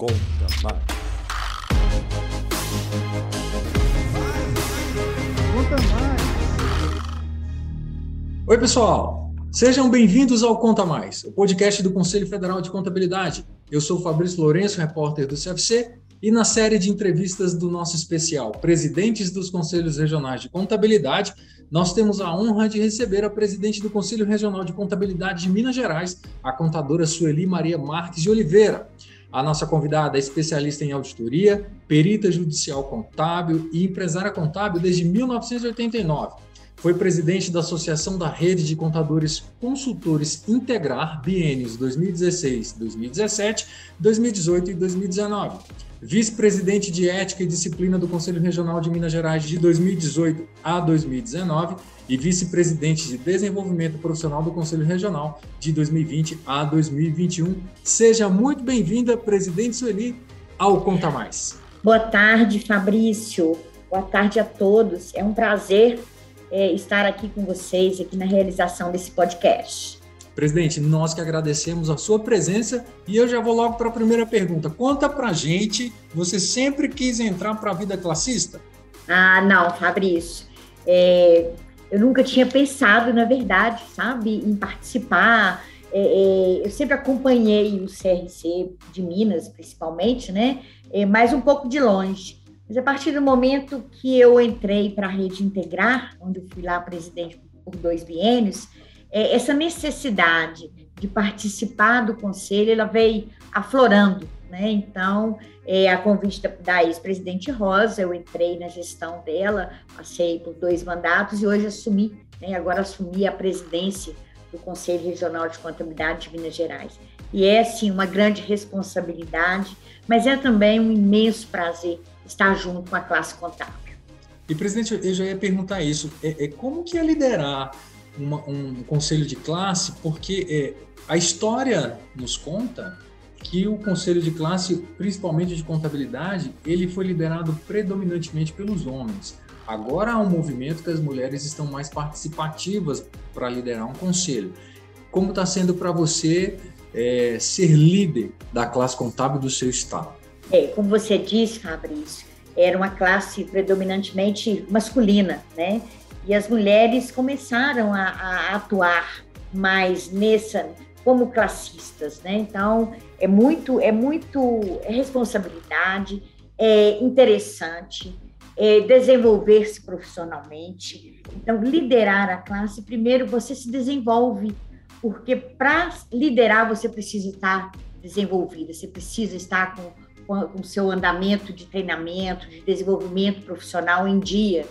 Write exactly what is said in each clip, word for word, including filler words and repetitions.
Conta Mais. Conta Mais. Oi, pessoal. Sejam bem-vindos ao Conta Mais, o podcast do Conselho Federal de Contabilidade. Eu sou o Fabrício Lourenço, repórter do C F C, e na série de entrevistas do nosso especial Presidentes dos Conselhos Regionais de Contabilidade, nós temos a honra de receber a presidente do Conselho Regional de Contabilidade de Minas Gerais, a contadora Sueli Maria Marques de Oliveira. A nossa convidada é especialista em auditoria, perita judicial contábil e empresária contábil desde mil novecentos e oitenta e nove. Foi presidente da Associação da Rede de Contadores Consultores Integrar, biênios dois mil e dezesseis, dois mil e dezessete, dois mil e dezoito e dois mil e dezenove. Vice-presidente de Ética e Disciplina do Conselho Regional de Minas Gerais de dois mil e dezoito a dois mil e dezenove e vice-presidente de Desenvolvimento Profissional do Conselho Regional de dois mil e vinte a dois mil e vinte e um. Seja muito bem-vinda, presidente Sueli, ao Conta Mais. Boa tarde, Fabrício. Boa tarde a todos. É um prazer é, estar aqui com vocês, aqui na realização desse podcast. Presidente, nós que agradecemos a sua presença e eu já vou logo para a primeira pergunta. Conta para a gente, você sempre quis entrar para a vida classista? Ah, não, Fabrício. É, eu nunca tinha pensado, na verdade, sabe, em participar. É, é, eu sempre acompanhei o C R C de Minas, principalmente, né? É, mas um pouco de longe. Mas a partir do momento que eu entrei para a Rede Integrar, onde eu fui lá presidente por dois biênios, essa necessidade de participar do conselho, ela veio aflorando, né? Então, é, a convite da ex-presidente Rosa, eu entrei na gestão dela, passei por dois mandatos e hoje assumi, né? Agora assumi a presidência do Conselho Regional de Contabilidade de Minas Gerais. E é, sim, uma grande responsabilidade, mas é também um imenso prazer estar junto com a classe contábil. E, presidente, eu já ia perguntar isso, é, é como que é liderar Uma, um conselho de classe, porque é, a história nos conta que o conselho de classe, principalmente de contabilidade, ele foi liderado predominantemente pelos homens. Agora há um movimento que as mulheres estão mais participativas para liderar um conselho. Como está sendo para você é, ser líder da classe contábil do seu estado? É, como você disse, Fabrício, era uma classe predominantemente masculina, né? E as mulheres começaram a, a atuar mais nessa, como classistas, né? Então, é muito, é muito é responsabilidade, é interessante, é desenvolver-se profissionalmente. Então, liderar a classe, primeiro você se desenvolve, porque para liderar você precisa estar desenvolvida, você precisa estar com, com, com seu andamento de treinamento, de desenvolvimento profissional em dia.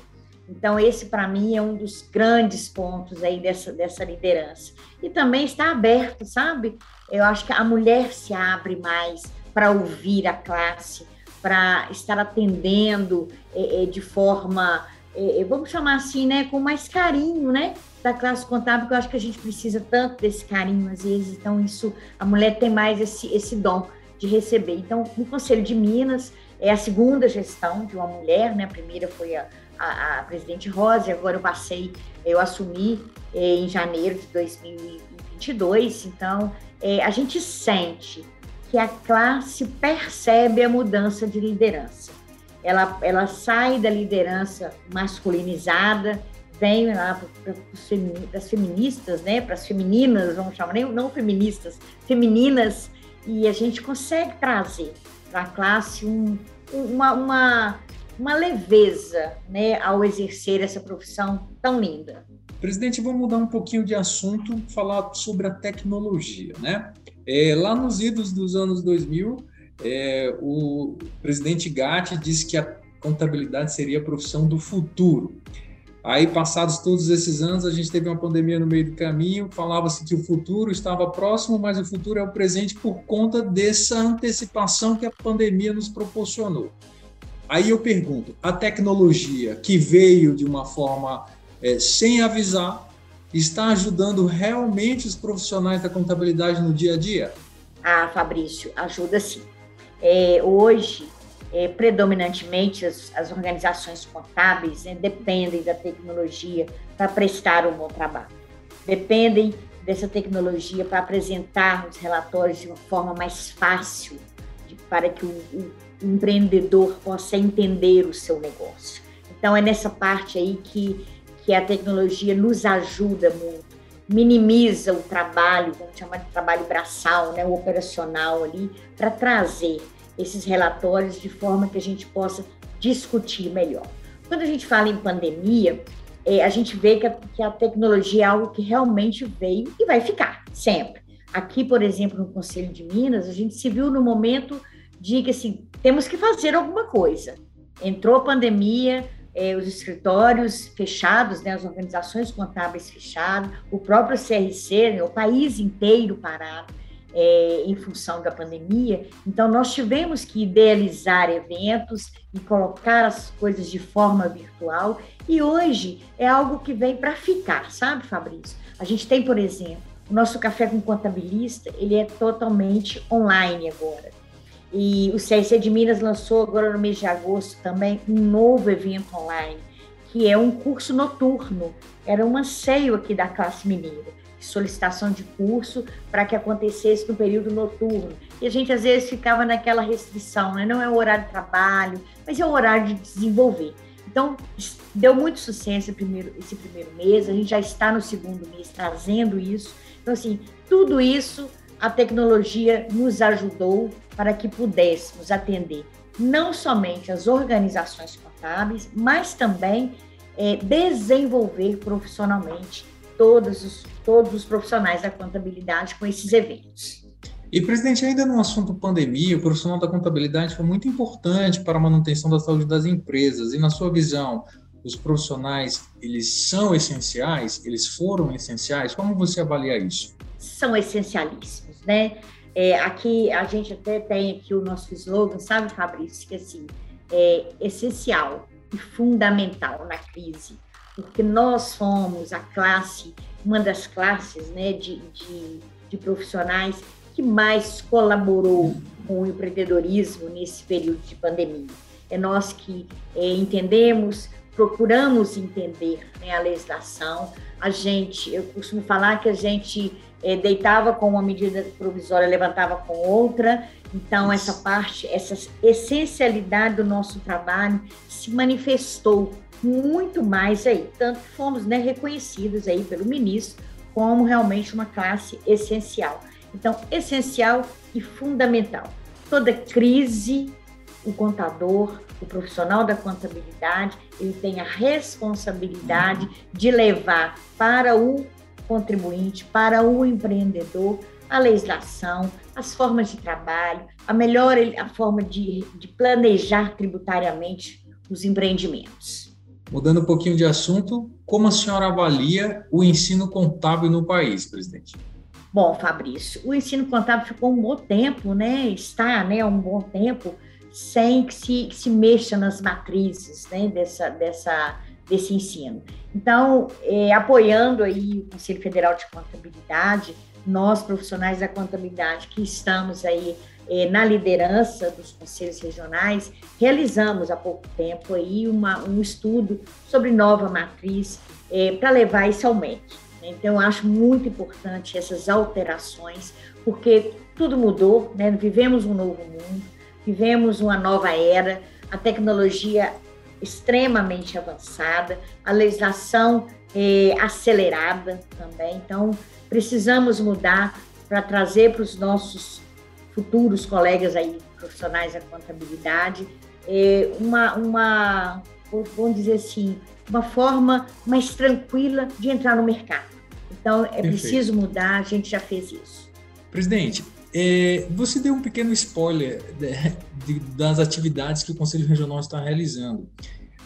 Então, esse, para mim, é um dos grandes pontos aí dessa, dessa liderança. E também está aberto, sabe? Eu acho que a mulher se abre mais para ouvir a classe, para estar atendendo é, é, de forma, é, vamos chamar assim, né? Com mais carinho, né? Da classe contábil, que eu acho que a gente precisa tanto desse carinho, às vezes. Então, isso, a mulher tem mais esse, esse dom de receber. Então, no Conselho de Minas, é a segunda gestão de uma mulher, né? A primeira foi a A, a presidente Rosa, agora eu passei, eu assumi eh, em janeiro de dois mil e vinte e dois, então eh, a gente sente que a classe percebe a mudança de liderança. Ela, ela sai da liderança masculinizada, vem lá para as feministas, né, para as femininas, vamos chamar, nem, não feministas, femininas, e a gente consegue trazer para a classe um, uma... uma uma leveza, né, ao exercer essa profissão tão linda. Presidente, vou mudar um pouquinho de assunto, falar sobre a tecnologia, né? É, lá nos idos dos anos dois mil, é, o presidente Gatti disse que a contabilidade seria a profissão do futuro. Aí, passados todos esses anos, a gente teve uma pandemia no meio do caminho, falava-se que o futuro estava próximo, mas o futuro é o presente por conta dessa antecipação que a pandemia nos proporcionou. Aí eu pergunto, a tecnologia que veio de uma forma é, sem avisar, está ajudando realmente os profissionais da contabilidade no dia a dia? Ah, Fabrício, ajuda sim. É, hoje, é, predominantemente, as, as organizações contábeis, né, dependem da tecnologia para prestar um bom trabalho. Dependem dessa tecnologia para apresentar os relatórios de uma forma mais fácil, para que o, o empreendedor possa entender o seu negócio. Então, é nessa parte aí que, que a tecnologia nos ajuda muito, minimiza o trabalho, vamos chamar de trabalho braçal, né, o operacional ali, para trazer esses relatórios de forma que a gente possa discutir melhor. Quando a gente fala em pandemia, é, a gente vê que a, que a tecnologia é algo que realmente veio e vai ficar, sempre. Aqui, por exemplo, no Conselho de Minas, a gente se viu no momento de que, assim, temos que fazer alguma coisa. Entrou a pandemia, eh, os escritórios fechados, né, as organizações contábeis fechadas, o próprio C R C, né, o país inteiro parado eh, em função da pandemia. Então, nós tivemos que idealizar eventos e colocar as coisas de forma virtual. E hoje é algo que vem para ficar, sabe, Fabrício? A gente tem, por exemplo, o nosso Café com Contabilista, ele é totalmente online agora. E o C R C de Minas lançou agora no mês de agosto também um novo evento online, que é um curso noturno, era um anseio aqui da classe mineira, solicitação de curso para que acontecesse no período noturno. E a gente às vezes ficava naquela restrição, né? Não é o horário de trabalho, mas é o horário de desenvolver. Então, deu muito sucesso esse primeiro, esse primeiro mês, a gente já está no segundo mês trazendo isso. Então, assim, tudo isso a tecnologia nos ajudou para que pudéssemos atender não somente as organizações contábeis, mas também é, desenvolver profissionalmente todos os, todos os profissionais da contabilidade com esses eventos. E, presidente, ainda no assunto pandemia, o profissional da contabilidade foi muito importante para a manutenção da saúde das empresas. E, na sua visão, os profissionais, eles são essenciais? Eles foram essenciais? Como você avalia isso? São essencialíssimos, né? É, aqui, a gente até tem aqui o nosso slogan, sabe, Fabrício? Que, assim, é essencial e fundamental na crise. Porque nós fomos a classe, uma das classes, né, de, de, de profissionais que mais colaborou com o empreendedorismo nesse período de pandemia. É nós que é, entendemos, procuramos entender, né, a legislação. A gente, eu costumo falar que a gente é, deitava com uma medida provisória, levantava com outra. Então, essa parte, essa essencialidade do nosso trabalho se manifestou muito mais aí. Tanto que fomos, né, reconhecidos aí pelo ministro como realmente uma classe essencial. Então, essencial e fundamental. Toda crise, o contador, o profissional da contabilidade, ele tem a responsabilidade de levar para o contribuinte, para o empreendedor, a legislação, as formas de trabalho, a melhor a forma de, de planejar tributariamente os empreendimentos. Mudando um pouquinho de assunto, como a senhora avalia o ensino contábil no país, presidente? Bom, Fabrício, o ensino contábil ficou um bom tempo, né? Está, né, um bom tempo sem que se, que se mexa nas matrizes, né, dessa, dessa, desse ensino. Então, é, apoiando aí o Conselho Federal de Contabilidade, nós, profissionais da contabilidade, que estamos aí é, na liderança dos conselhos regionais, realizamos há pouco tempo aí uma, um estudo sobre nova matriz é, para levar isso ao MEC. Então, eu acho muito importante essas alterações, porque tudo mudou, né? Vivemos um novo mundo, vivemos uma nova era, a tecnologia extremamente avançada, a legislação eh, acelerada também. Então, precisamos mudar para trazer para os nossos futuros colegas aí, profissionais da contabilidade, eh, uma, uma, vamos dizer assim, uma forma mais tranquila de entrar no mercado. Então, é Perfeito. Preciso mudar, a gente já fez isso. Presidente, é, você deu um pequeno spoiler de, de, das atividades que o Conselho Regional está realizando.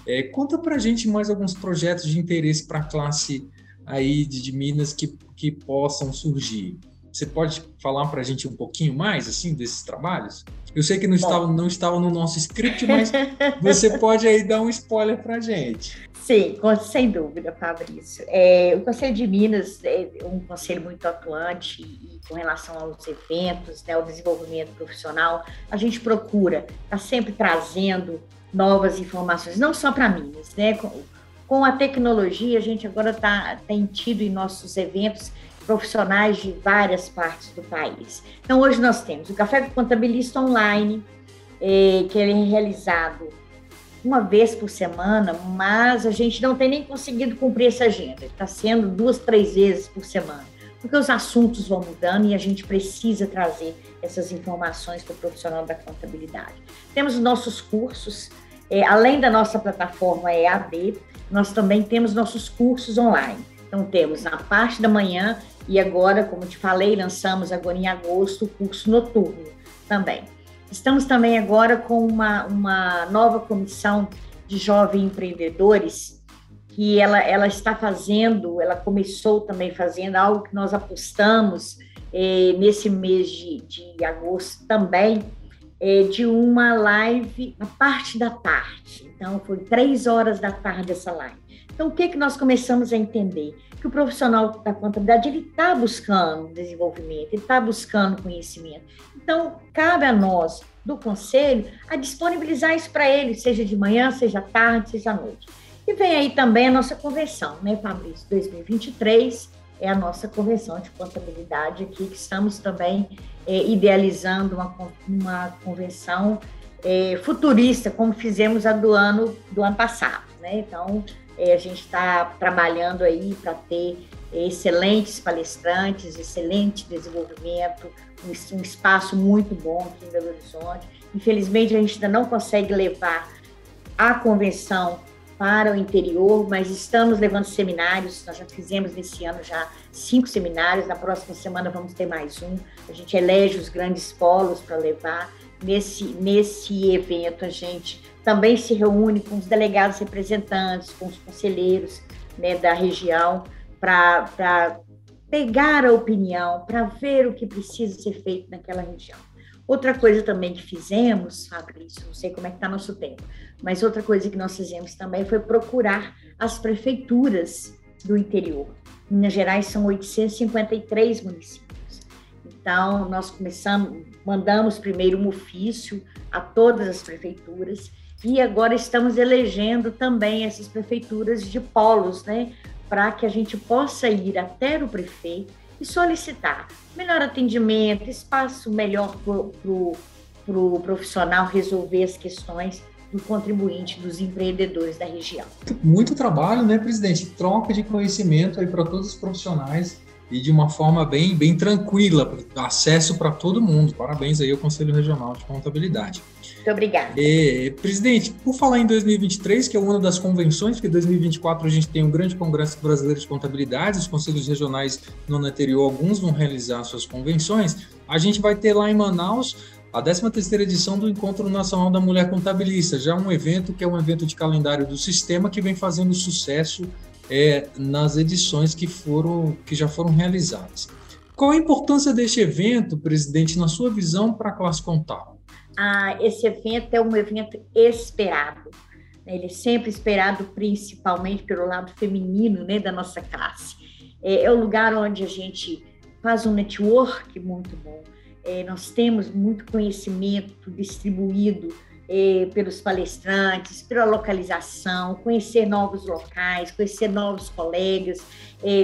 É, conta para a gente mais alguns projetos de interesse para a classe aí de, de Minas que, que possam surgir. Você pode falar para a gente um pouquinho mais assim, desses trabalhos? Eu sei que não estava, não estava no nosso script, mas você pode aí dar um spoiler para a gente. Sim, sem dúvida, Fabrício. É, o Conselho de Minas é um conselho muito atuante e, com relação aos eventos, né, ao desenvolvimento profissional, a gente procura tá sempre trazendo novas informações, não só para Minas, né? Com, com a tecnologia, a gente agora tá, tem tido em nossos eventos profissionais de várias partes do país. Então, hoje nós temos o Café Contabilista Online, eh, que ele é realizado uma vez por semana, mas a gente não tem nem conseguido cumprir essa agenda. Está sendo duas, três vezes por semana, porque os assuntos vão mudando e a gente precisa trazer essas informações para o profissional da contabilidade. Temos os nossos cursos, é, além da nossa plataforma E A D, nós também temos nossos cursos online. Então, temos na parte da manhã e agora, como te falei, lançamos agora em agosto o curso noturno também. Estamos também agora com uma, uma nova comissão de jovens empreendedores, que ela, ela está fazendo, ela começou também fazendo algo que nós apostamos eh, nesse mês de, de agosto também, eh, de uma live, a parte da tarde. Então, foi três horas da tarde essa live. Então, o que, que nós começamos a entender? Que o profissional da contabilidade, ele está buscando desenvolvimento, ele está buscando conhecimento. Então, cabe a nós, do Conselho, a disponibilizar isso para ele, seja de manhã, seja à tarde, seja à noite. E vem aí também a nossa convenção, né, Fabrício? dois mil e vinte e três é a nossa convenção de contabilidade aqui, que estamos também é, idealizando uma, uma convenção é, futurista, como fizemos a do ano, do ano passado, né? Então, é, a gente está trabalhando aí para ter excelentes palestrantes, excelente desenvolvimento, um, um espaço muito bom aqui em Belo Horizonte. Infelizmente, a gente ainda não consegue levar a convenção para o interior, mas estamos levando seminários. Nós já fizemos nesse ano já cinco seminários, na próxima semana vamos ter mais um. A gente elege os grandes polos para levar. Nesse, nesse evento, a gente também se reúne com os delegados representantes, com os conselheiros, né, da região, para pegar a opinião, para ver o que precisa ser feito naquela região. Outra coisa também que fizemos, Fabrício, não sei como é que está nosso tempo, mas outra coisa que nós fizemos também foi procurar as prefeituras do interior. Minas Gerais são oitocentos e cinquenta e três municípios. Então, nós começamos, mandamos primeiro um ofício a todas as prefeituras e agora estamos elegendo também essas prefeituras de polos, né, para que a gente possa ir até o prefeito e solicitar melhor atendimento, espaço melhor para o pro, pro profissional resolver as questões do contribuinte, dos empreendedores da região. Muito trabalho, né, presidente? Troca de conhecimento aí para todos os profissionais e de uma forma bem, bem tranquila, acesso para todo mundo. Parabéns aí ao Conselho Regional de Contabilidade. Muito obrigada. E, presidente, por falar em dois mil e vinte e três, que é uma das convenções, porque em dois mil e vinte e quatro a gente tem um grande Congresso Brasileiro de Contabilidade, os conselhos regionais no ano anterior, alguns vão realizar suas convenções, a gente vai ter lá em Manaus a décima terceira edição do Encontro Nacional da Mulher Contabilista, já um evento que é um evento de calendário do sistema que vem fazendo sucesso É, nas edições que, foram, que já foram realizadas. Qual a importância deste evento, presidente, na sua visão para a classe contábil? Ah, esse evento é um evento esperado. Ele é sempre esperado principalmente pelo lado feminino, né, da nossa classe. É, é um lugar onde a gente faz um network muito bom. É, nós temos muito conhecimento distribuído pelos palestrantes, pela localização, conhecer novos locais, conhecer novos colegas,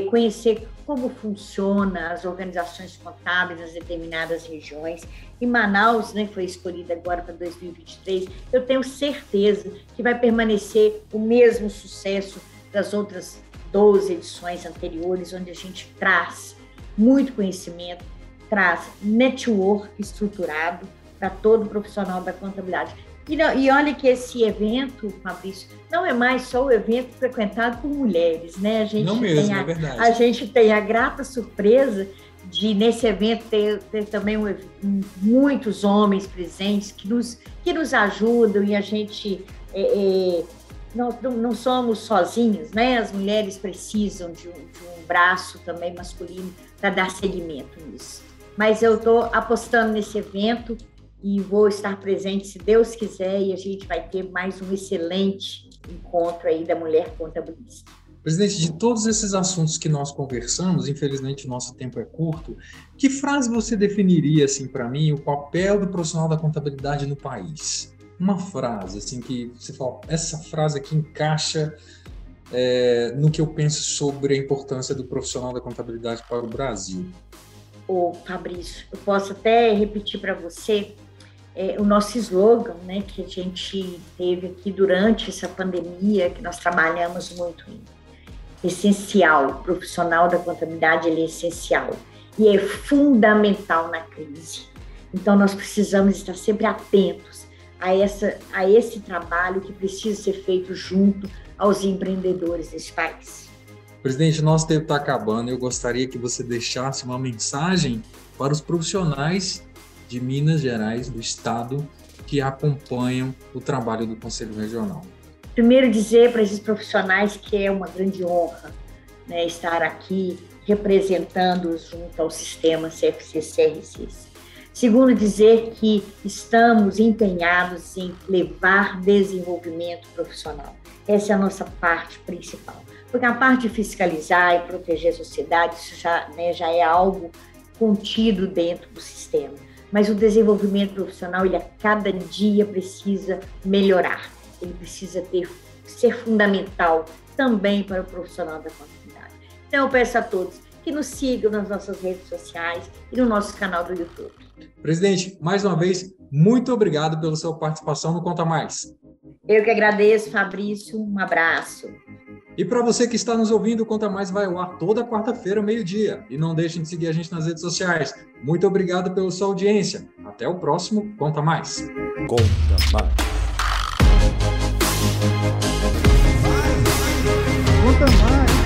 conhecer como funcionam as organizações contábeis nas determinadas regiões. E Manaus, né, foi escolhida agora para dois mil e vinte e três, eu tenho certeza que vai permanecer o mesmo sucesso das outras doze edições anteriores, onde a gente traz muito conhecimento, traz network estruturado para todo profissional da contabilidade. E, não, e olha que esse evento, Fabrício, não é mais só o evento frequentado por mulheres, né? A gente não tem mesmo, a, é verdade. A gente tem a grata surpresa de, nesse evento, ter, ter também um, muitos homens presentes que nos, que nos ajudam e a gente... É, é, nós não, não somos sozinhos, né? As mulheres precisam de um, de um braço também masculino para dar seguimento nisso. Mas eu estou apostando nesse evento, e vou estar presente, se Deus quiser, e a gente vai ter mais um excelente encontro aí da mulher contabilista. Presidente, de todos esses assuntos que nós conversamos, infelizmente o nosso tempo é curto, que frase você definiria, assim, para mim, o papel do profissional da contabilidade no país? Uma frase, assim, que você fala, essa frase aqui encaixa é, no que eu penso sobre a importância do profissional da contabilidade para o Brasil. Ô, Fabrício, eu posso até repetir para você é, o nosso slogan, né, que a gente teve aqui durante essa pandemia, que nós trabalhamos muito em essencial, o profissional da contabilidade ele é essencial e é fundamental na crise. Então, nós precisamos estar sempre atentos a, essa, a esse trabalho que precisa ser feito junto aos empreendedores desse país. Presidente, nosso tempo está acabando. Eu gostaria que você deixasse uma mensagem para os profissionais de Minas Gerais, do Estado, que acompanham o trabalho do Conselho Regional. Primeiro, dizer para esses profissionais que é uma grande honra, né, estar aqui representando-os junto ao sistema C F C C R C C. Segundo, dizer que estamos empenhados em levar desenvolvimento profissional. Essa é a nossa parte principal. Porque a parte de fiscalizar e proteger a sociedade, isso já, né, já é algo contido dentro do sistema. Mas o desenvolvimento profissional, ele a cada dia precisa melhorar. Ele precisa ter, ser fundamental também para o profissional da contabilidade. Então, eu peço a todos que nos sigam nas nossas redes sociais e no nosso canal do YouTube. Presidente, mais uma vez, muito obrigado pela sua participação no Conta Mais. Eu que agradeço, Fabrício. Um abraço. E para você que está nos ouvindo, o Conta Mais vai ao ar toda quarta-feira, meio-dia. E não deixem de seguir a gente nas redes sociais. Muito obrigado pela sua audiência. Até o próximo Conta Mais. Conta Mais. Conta Mais.